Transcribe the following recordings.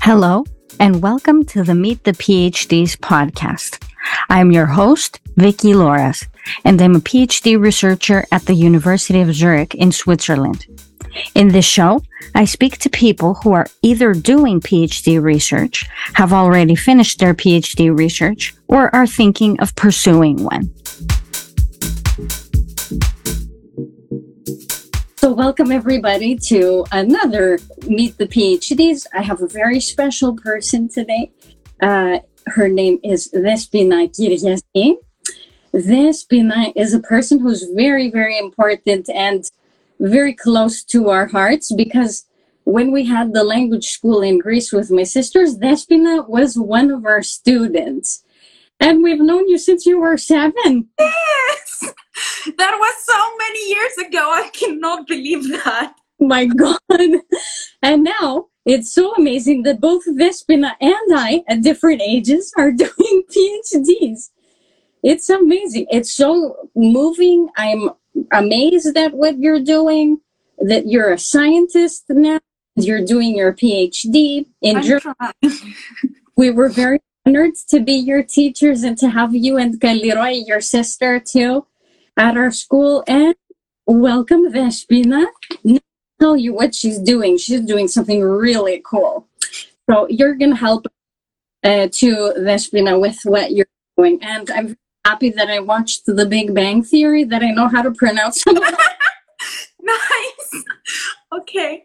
Hello, and welcome to the Meet the PhDs podcast. I'm your host, Vicky Loras, and I'm a PhD researcher at the University of Zurich in Switzerland. In this show, I speak to people who are either doing PhD research, have already finished their PhD research, or are thinking of pursuing one. So welcome everybody to another Meet the PhDs. I have a very special person today. Her name is Despina Kyriazi. Despina is a person who's very, very important and very close to our hearts, because when we had the language school in Greece with my sisters, Despina was one of our students. And we've known you since you were 7. Yes! That was so many years ago. I cannot believe that. My God. And now it's so amazing that both Despina and I, at different ages, are doing PhDs. It's amazing. It's so moving. I'm amazed at what you're doing, that you're a scientist now, you're doing your PhD in Germany. We were very honored to be your teachers and to have you and Caliroi, your sister, too, at our school. And welcome, Despina. Now I'll tell you what she's doing. She's doing something really cool. So you're going to help to Despina with what you're doing. And I'm happy that I watched The Big Bang Theory, that I know how to pronounce it. Nice. Okay.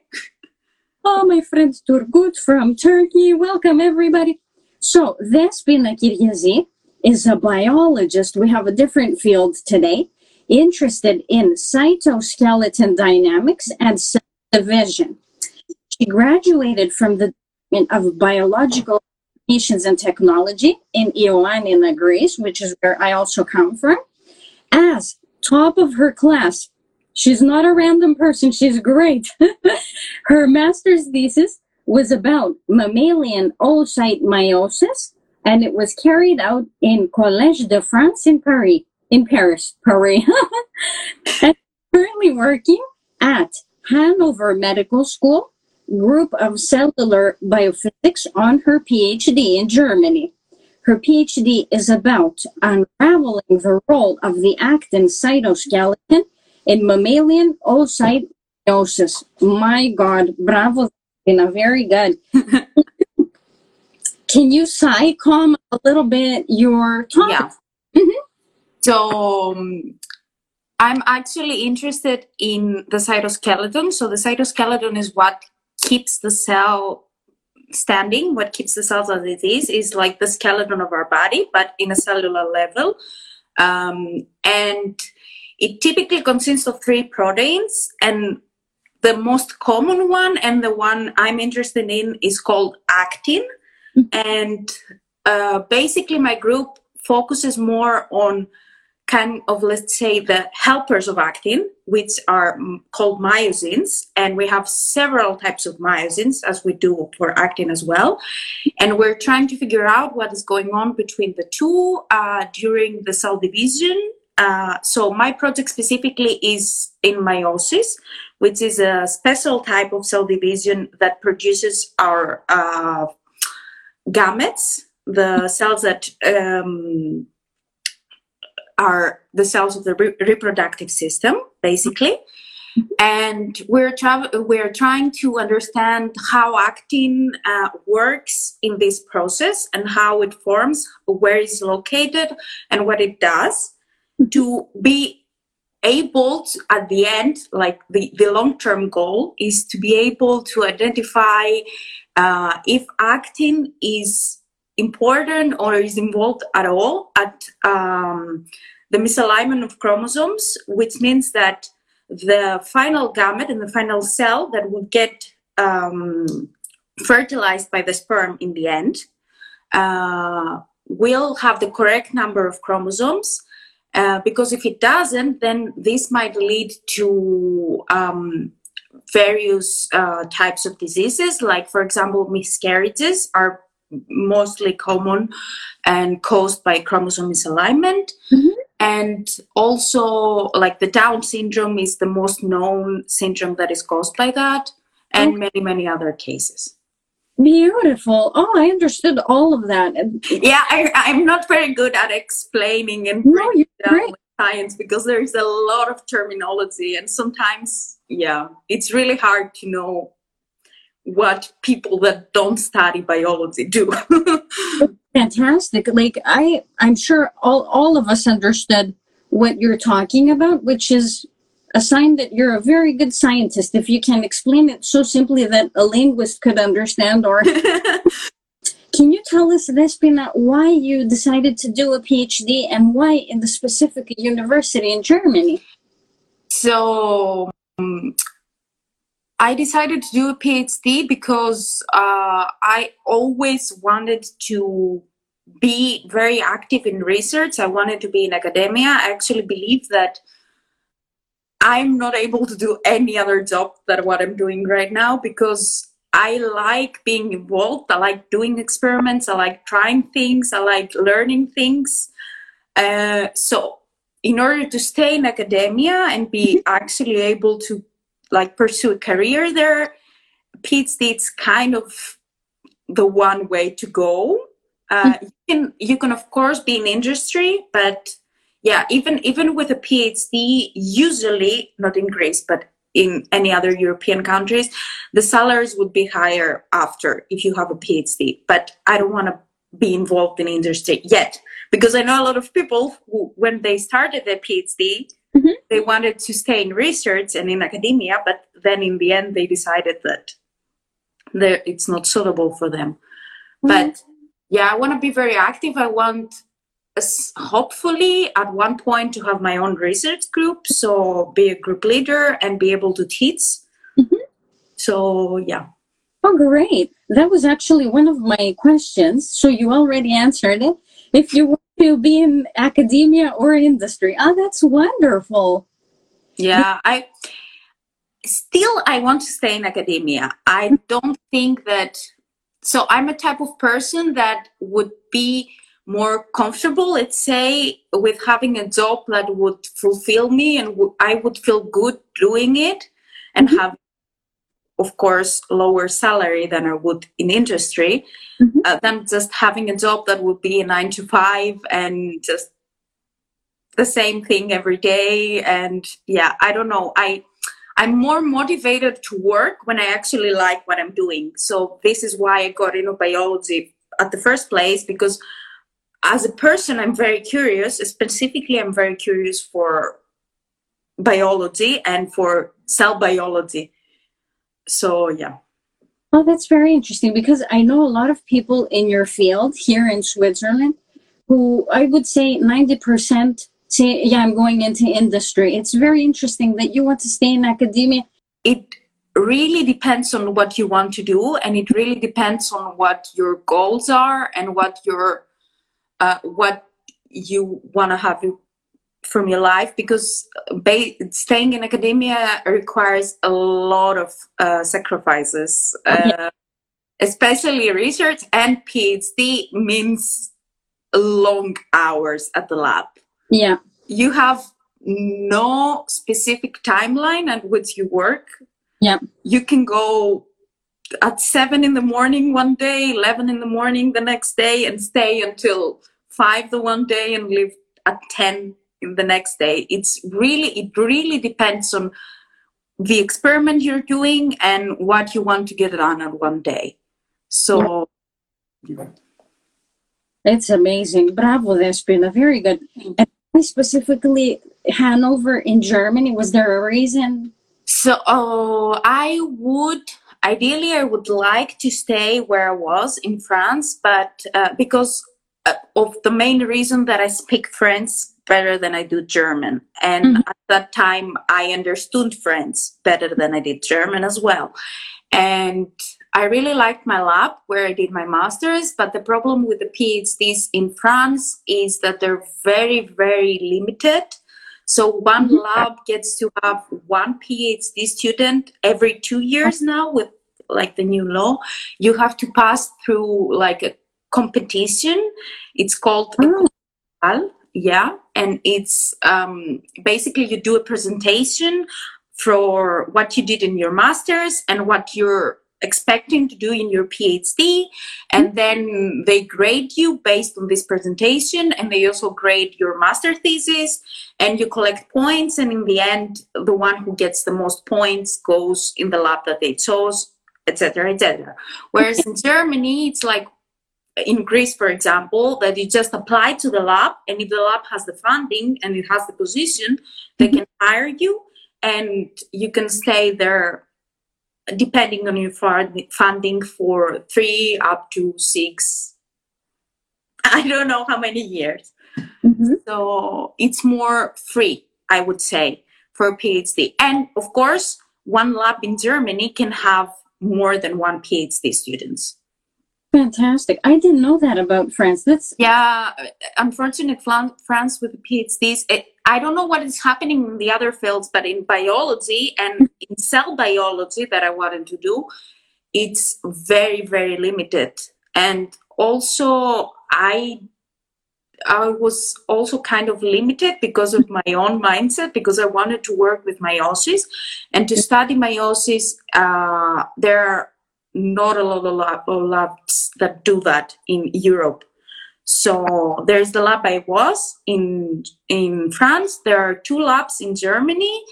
Oh, my friend Turgut from Turkey. Welcome, everybody. So, Despina Kyriazi is a biologist. We have a different field today, interested in cytoskeleton dynamics and cell division. She graduated from the Department of Biological Applications and Technology in Ioannina, Greece, which is where I also come from, as top of her class. She's not a random person. She's great. Her master's thesis was about mammalian oocyte meiosis, and it was carried out in Collège de France in Paris. And currently working at Hanover Medical School, Group of Cellular Biophysics, on her PhD in Germany. Her PhD is about unraveling the role of the actin cytoskeleton in mammalian oocyte meiosis. My God, bravo, Despina, very good. Can you comment a little bit your topic? Yeah. Mm-hmm. So I'm actually interested in the cytoskeleton. So the cytoskeleton is what keeps the cell standing, what keeps the cells as it is like the skeleton of our body, but in a cellular level. And it typically consists of 3 proteins, and the most common one and the one I'm interested in is called actin. And basically my group focuses more on kind of, let's say, the helpers of actin, which are called myosins. And we have several types of myosins, as we do for actin as well. And we're trying to figure out what is going on between the two during the cell division. So my project specifically is in meiosis, which is a special type of cell division that produces our gametes, the cells that are the cells of the reproductive system, basically. And we're trying to understand how actin works in this process and how it forms, where it's located, and what it does, to be able to, at the end, like the long-term goal is to be able to identify if actin is important or is involved at all at the misalignment of chromosomes, which means that the final gamete and the final cell that will get fertilized by the sperm in the end will have the correct number of chromosomes. Because if it doesn't, then this might lead to various types of diseases, like, for example, miscarriages are mostly common and caused by chromosome misalignment. Mm-hmm. And also, like, the Down syndrome is the most known syndrome that is caused by that, and many, many other cases. Beautiful. Oh, I understood all of that. Yeah, I'm not very good at explaining and breaking down science, because there is a lot of terminology, and sometimes, yeah, it's really hard to know what people that don't study biology do. Fantastic. Like, I'm sure all of us understood what you're talking about, which is a sign that you're a very good scientist if you can explain it so simply that a linguist could understand. Or can you tell us, Despina, why you decided to do a PhD, and why in the specific university in Germany? So I decided to do a PhD because I always wanted to be very active in research. I wanted to be in academia. I actually believe that I'm not able to do any other job than what I'm doing right now, because I like being involved. I like doing experiments. I like trying things. I like learning things. So in order to stay in academia and be actually able to, like, pursue a career there, PhD is kind of the one way to go. You can of course be in industry, but yeah, even with a PhD, usually, not in Greece but in any other European countries, the salaries would be higher after if you have a PhD. But I don't want to be involved in industry yet, because I know a lot of people who, when they started their PhD, mm-hmm. they wanted to stay in research and in academia, but then in the end they decided that it's not suitable for them. Mm-hmm. But yeah, I want to be very active. I want, hopefully, at one point to have my own research group, so be a group leader and be able to teach. Mm-hmm. So, yeah. Oh, great. That was actually one of my questions, so you already answered it. If you want to be in academia or industry. Oh, that's wonderful. Yeah, I want to stay in academia. I don't think that... So I'm a type of person that would be more comfortable, let's say, with having a job that would fulfill me, and I would feel good doing it, and mm-hmm. have, of course, lower salary than I would in industry, mm-hmm. Than just having a job that would be a 9-to-5 and just the same thing every day. And yeah, I don't know. I'm more motivated to work when I actually like what I'm doing. So this is why I got into biology at the first place, because as a person, I'm very curious. Specifically, I'm very curious for biology and for cell biology. So, yeah. Oh, that's very interesting, because I know a lot of people in your field here in Switzerland who, I would say, 90% say, yeah, I'm going into industry. It's very interesting that you want to stay in academia. It really depends on what you want to do, and it really depends on what your goals are and what you want to have from your life, because staying in academia requires a lot of sacrifices, especially research, and PhD means long hours at the lab. Yeah, you have no specific timeline at which you work. Yeah, you can go at 7 in the morning one day, 11 in the morning the next day, and stay until 5 the one day and leave at 10 the next day. It really depends on the experiment you're doing and what you want to get done on one day. So yeah. It's amazing. Bravo, Despina. Very good. And specifically Hanover in Germany, was there a reason? So I would like to stay where I was in France, but because of the main reason that I speak French better than I do German. And mm-hmm. at that time, I understood French better than I did German as well. And I really liked my lab where I did my master's, but the problem with the PhDs in France is that they're very, very limited. So one mm-hmm. lab gets to have one PhD student every 2 years now with, like, the new law. You have to pass through, like, a competition. It's called... Yeah. and it's basically you do a presentation for what you did in your master's and what you're expecting to do in your PhD, and then they grade you based on this presentation, and they also grade your master thesis, and you collect points, and in the end the one who gets the most points goes in the lab that they chose, etc., etc. Whereas in Germany, it's like in Greece, for example, that you just apply to the lab, and if the lab has the funding and it has the position, they can hire you, and you can stay there depending on your funding for 3 up to 6, I don't know how many years. So it's more free, I would say, for a PhD. And of course, one lab in Germany can have more than one PhD students. Fantastic. I didn't know that about France. That's unfortunately, France with PhDs, I don't know what is happening in the other fields, but in biology and in cell biology that I wanted to do, it's very, very limited. And also I was also kind of limited because of my own mindset, because I wanted to work with meiosis, and to study meiosis, there are not a lot of labs that do that in Europe. So there's the lab I was in France, there are 2 labs in Germany,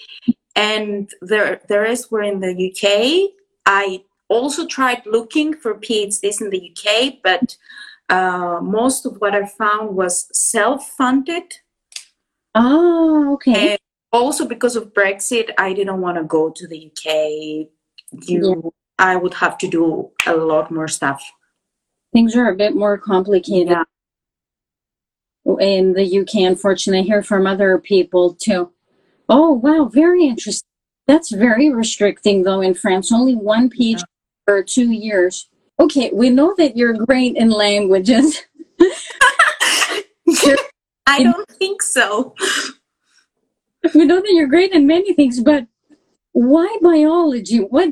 and the rest were in the UK. I also tried looking for PhDs in the UK, but most of what I found was self-funded. Oh, okay. And also because of Brexit, I didn't want to go to the UK. I would have to do a lot more stuff. Things are a bit more complicated. Yeah. In the UK, unfortunately, I hear from other people too. Oh, wow, very interesting. That's very restricting, though, in France. Only one PhD for 2 years. Okay, we know that you're great in languages. I don't think so. We know that you're great in many things, but why biology? What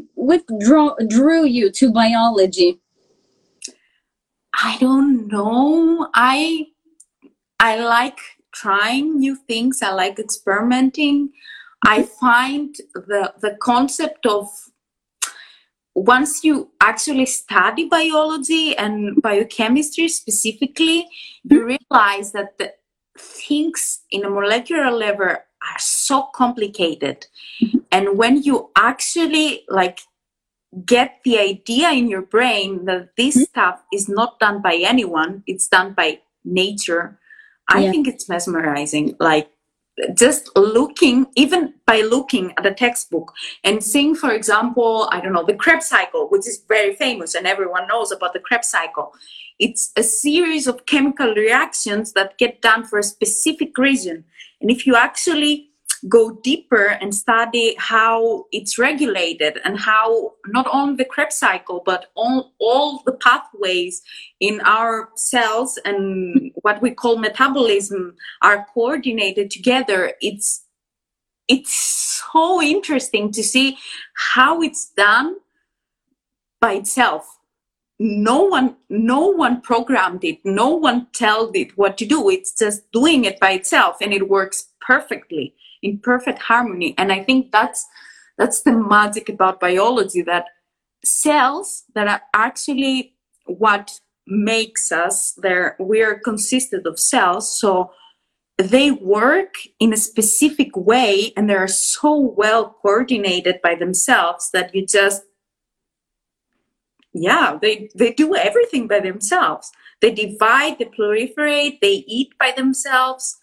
drew you to biology? I don't know. I like trying new things. I like experimenting. I find the concept of, once you actually study biology and biochemistry specifically, you realize that the things in a molecular level are so complicated. And when you actually get the idea in your brain that this stuff is not done by anyone, it's done by nature, I think it's mesmerizing. Just looking, even by looking at a textbook and seeing, for example, I don't know, the Krebs cycle, which is very famous and everyone knows about the Krebs cycle. It's a series of chemical reactions that get done for a specific reason. And if you actually go deeper and study how it's regulated and how not only the Krebs cycle, but all the pathways in our cells and what we call metabolism are coordinated together, it's so interesting to see how it's done by itself. No one programmed it. No one told it what to do. It's just doing it by itself, and it works perfectly, in perfect harmony. And I think that's the magic about biology, that cells that are actually what makes us there. We are consisted of cells, so they work in a specific way, and they are so well coordinated by themselves that you just, they do everything by themselves. They divide, they proliferate, they eat by themselves,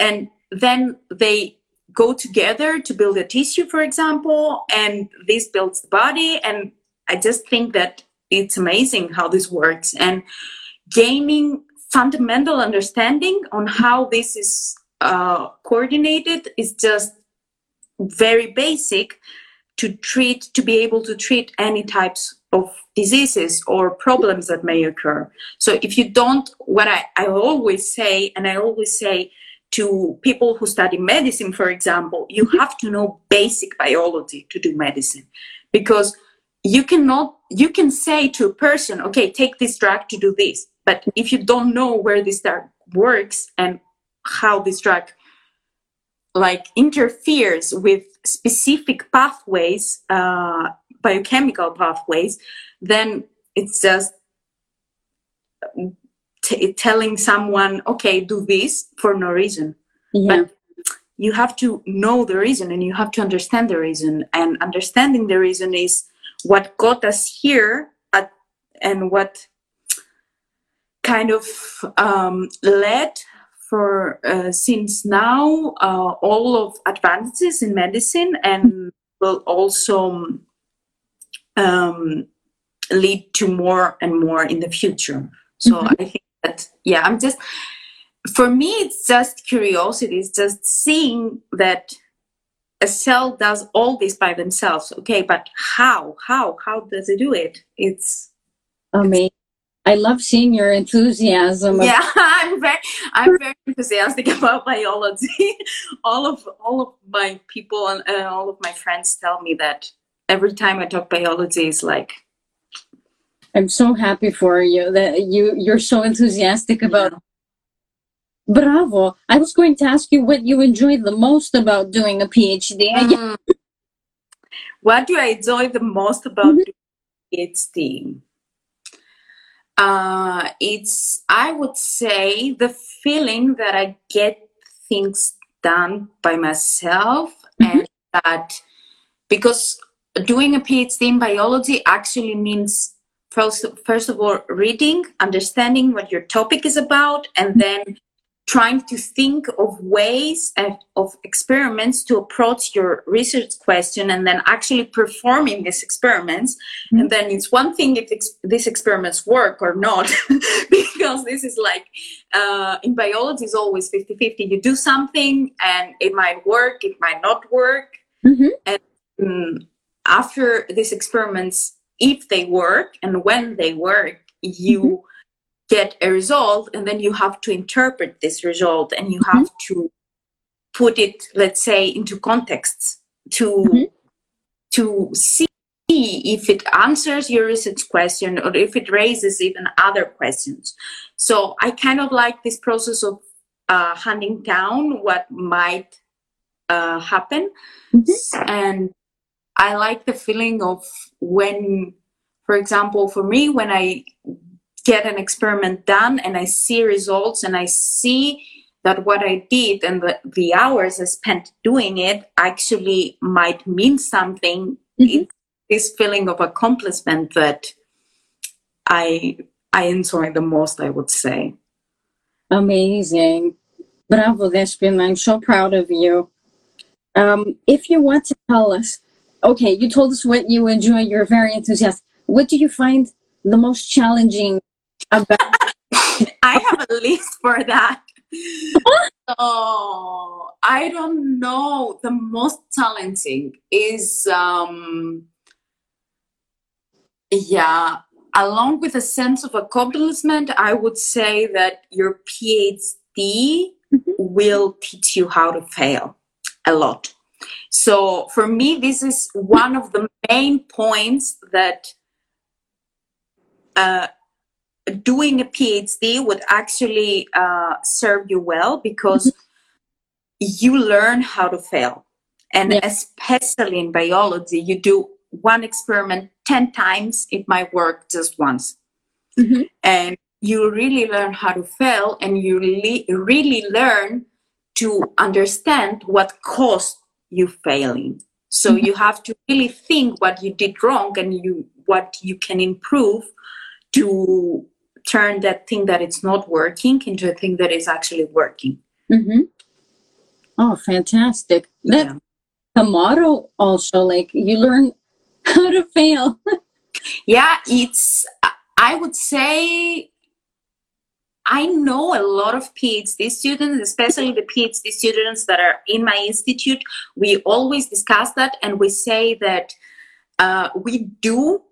and then they go together to build a tissue, for example, and this builds the body. And I just think that it's amazing how this works, and gaining fundamental understanding on how this is coordinated is just very basic to be able to treat any types of diseases or problems that may occur. So if you don't, what I always say to people who study medicine, for example, you have to know basic biology to do medicine, because you can say to a person, okay, take this drug to do this, but if you don't know where this drug works and how this drug like interferes with specific pathways, biochemical pathways, then it's just telling someone, okay, do this for no reason. Yeah. But you have to know the reason and you have to understand the reason. And understanding the reason is what got us here and what kind of led for since now all of advances in medicine, and will also lead to more and more in the future. So I think that, yeah, I'm just, for me, it's just curiosity. It's just seeing that a cell does all this by themselves. Okay, but how does it do it? It's amazing. I love seeing your enthusiasm. Yeah, I'm very enthusiastic about biology. all of my people and all of my friends tell me that every time I talk biology, it's like, I'm so happy for you that you're so enthusiastic about it. Bravo. I was going to ask you what you enjoy the most about doing a PhD. What do I enjoy the most about doing a PhD? It's, I would say, the feeling that I get things done by myself, and that, because doing a PhD in biology actually means first of all, reading, understanding what your topic is about, and then trying to think of ways of experiments to approach your research question, and then actually performing these experiments. And then it's one thing if these experiments work or not, because this is like, in biology is always 50-50. You do something and it might work, it might not work. And after these experiments, if they work and when they work, you get a result, and then you have to interpret this result, and you have to put it, let's say, into context to see if it answers your research question or if it raises even other questions. So I kind of like this process of handing down what might happen, and I like the feeling of when, for example, for me, when I get an experiment done and I see results and I see that what I did and the hours I spent doing it actually might mean something. It's this feeling of accomplishment that I enjoy the most, I would say. Amazing. Bravo, Despina. I'm so proud of you. If you want to tell us, okay, you told us what you enjoy. You're very enthusiastic. What do you find the most challenging about? I have a list for that. Oh, I don't know. The most challenging is, along with a sense of accomplishment, I would say that your PhD will teach you how to fail a lot. So for me, this is one of the main points that doing a PhD would actually serve you well, because you learn how to fail. And especially in biology, you do one experiment 10 times, it might work just once. And you really learn how to fail, and you really learn to understand what caused you failing. So you have to really think what you did wrong and what you can improve to turn that thing that it's not working into a thing that is actually working. Oh, fantastic. That's the motto also, like, you learn how to fail. It's, I would say, I know a lot of PhD students, especially the PhD students that are in my institute. We always discuss that, and we say that we do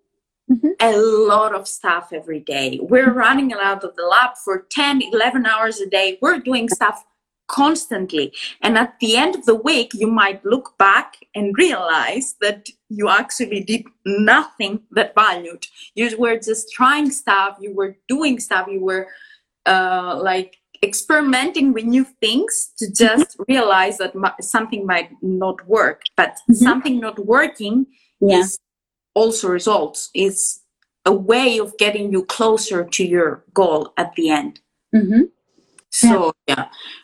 a lot of stuff every day. We're running out of the lab for 10, 11 hours a day. We're doing stuff constantly. And at the end of the week, you might look back and realize that you actually did nothing that valued. You were just trying stuff. You were doing stuff. You were experimenting with new things to just realize that something might not work, but something not working is also results. It's a way of getting you closer to your goal at the end. So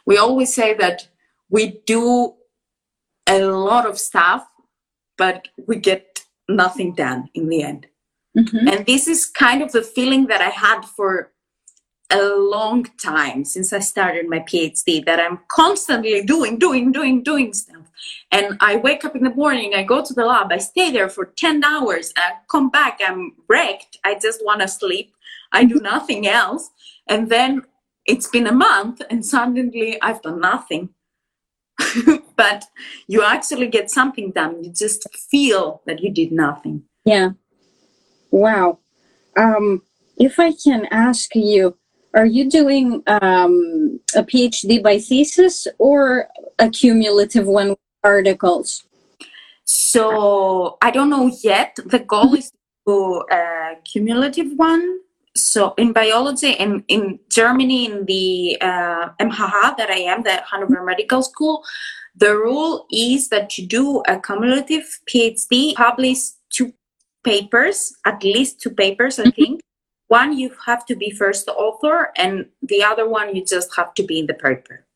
we always say that we do a lot of stuff, but we get nothing done in the end. And this is kind of the feeling that I had for a long time since I started my PhD, that I'm constantly doing stuff. And I wake up in the morning, I go to the lab, I stay there for 10 hours, I come back, I'm wrecked, I just want to sleep, I do nothing else. And then it's been a month and suddenly I've done nothing. But you actually get something done. You just feel that you did nothing. Yeah. Wow. If I can ask you, are you doing a PhD by thesis or a cumulative one with articles? So I don't know yet. The goal is to do a cumulative one. So in biology, in Germany, in the MHH that I am, the Hanover Medical School, the rule is that you do a cumulative PhD, publish at least two papers, I think. One, you have to be first author, and the other one, you just have to be in the paper.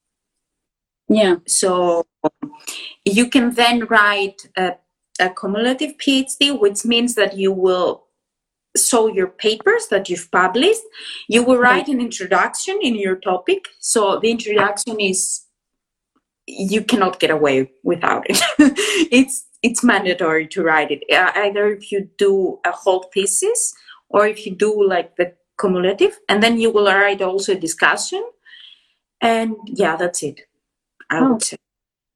Yeah. So you can then write a cumulative PhD, which means that you will show your papers that you've published. You will write an introduction in your topic. So the introduction is, you cannot get away without it. It's mandatory to write it, either if you do a whole thesis or if you do like the cumulative, and then you will write also a discussion. And yeah, that's it, I would say.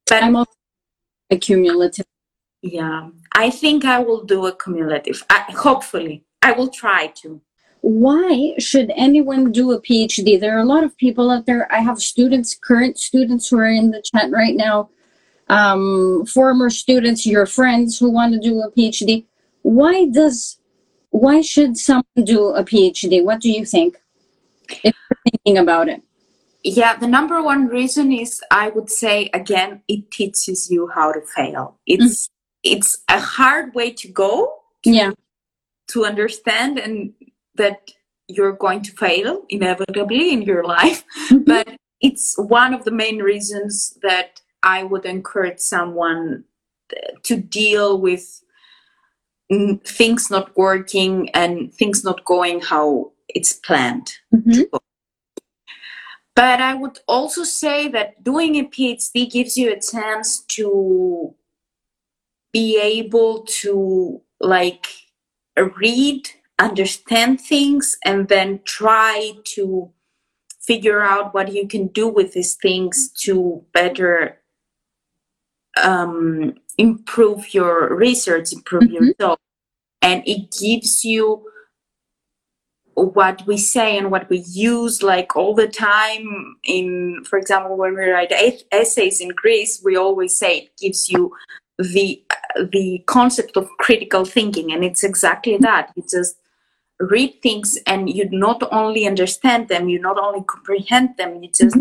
But I'm also a cumulative. Yeah, I think I will do a cumulative. Hopefully, I will try to. Why should anyone do a PhD? There are a lot of people out there. I have students, current students who are in the chat right now, former students, your friends who want to do a PhD. Why should someone do a PhD? What do you think if you're thinking about it? Yeah, the number one reason is, I would say, again, it teaches you how to fail. It's a hard way to go to understand and that you're going to fail inevitably in your life. But it's one of the main reasons that I would encourage someone to deal with things not working and things not going how it's planned to go. But I would also say that doing a PhD gives you a chance to be able to like read, understand things, and then try to figure out what you can do with these things to better improve your research, improve your job. And it gives you what we say and what we use like all the time in, for example, when we write essays in Greece, we always say it gives you the concept of critical thinking. And it's exactly that. You just read things and you not only understand them, you not only comprehend them, you just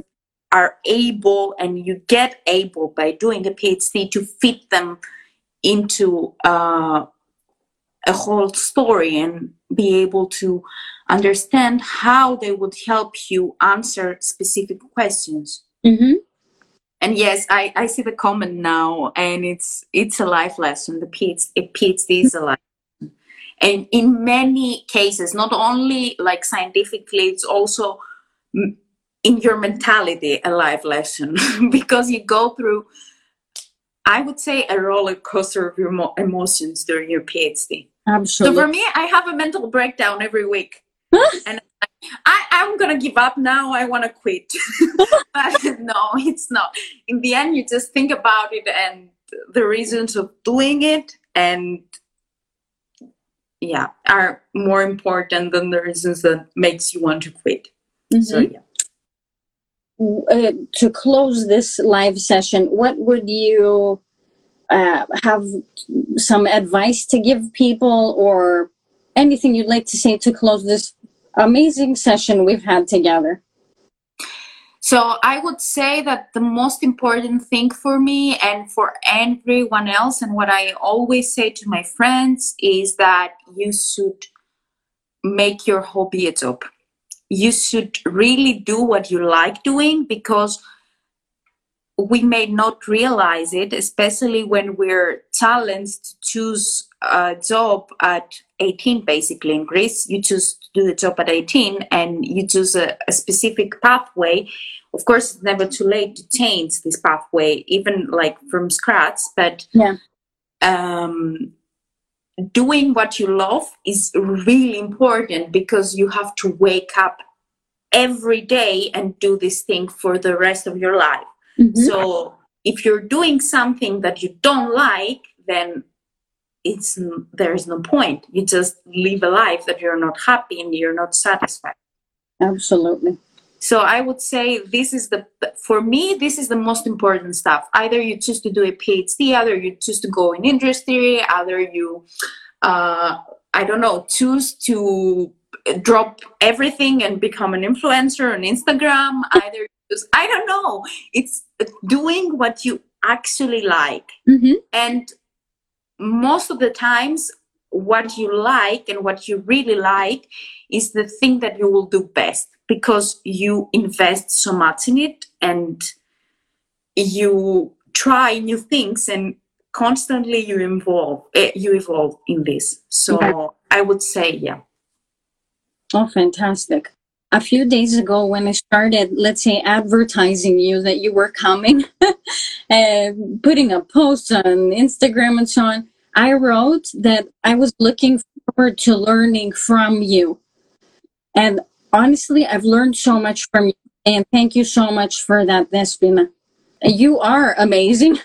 are able, and you get able by doing a PhD to fit them into a whole story and be able to understand how they would help you answer specific questions. And yes, I see the comment now, and it's a life lesson. The PhD is a life lesson. And in many cases, not only like scientifically, it's also in your mentality, a life lesson, because you go through, I would say, a roller coaster of your emotions during your PhD. Absolutely. So for me, I have a mental breakdown every week. And I'm going to give up now. I want to quit. But no, it's not. In the end, you just think about it and the reasons of doing it and are more important than the reasons that makes you want to quit. So to close this live session, what would you have some advice to give people or anything you'd like to say to close this amazing session we've had together? So I would say that the most important thing for me and for everyone else, and what I always say to my friends, is that you should make your hobby a job. You should really do what you like doing, because we may not realize it, especially when we're challenged to choose a job at 18, basically. In Greece, you choose to do the job at 18 and you choose a specific pathway. Of course, it's never too late to change this pathway, even like from scratch, but yeah. Doing what you love is really important, because you have to wake up every day and do this thing for the rest of your life. Mm-hmm. So if you're doing something that you don't like, then there is no point. You just live a life that you're not happy and you're not satisfied. Absolutely. So I would say for me, this is the most important stuff. Either you choose to do a PhD, either you choose to go in industry, either you, choose to drop everything and become an influencer on Instagram. It's doing what you actually like. Mm-hmm. And most of the times, what you like and what you really like is the thing that you will do best, because you invest so much in it and you try new things and constantly you evolve in this. So okay. I would say, yeah. Oh, fantastic. A few days ago when I started, let's say, advertising you that you were coming, putting up posts on Instagram and so on, I wrote that I was looking forward to learning from you. And honestly, I've learned so much from you. And thank you so much for that, Despina. You are amazing.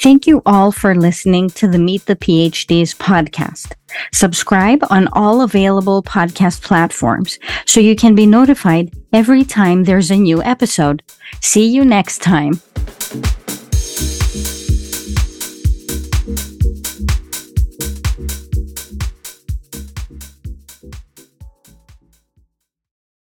Thank you all for listening to the Meet the PhDs podcast. Subscribe on all available podcast platforms so you can be notified every time there's a new episode. See you next time.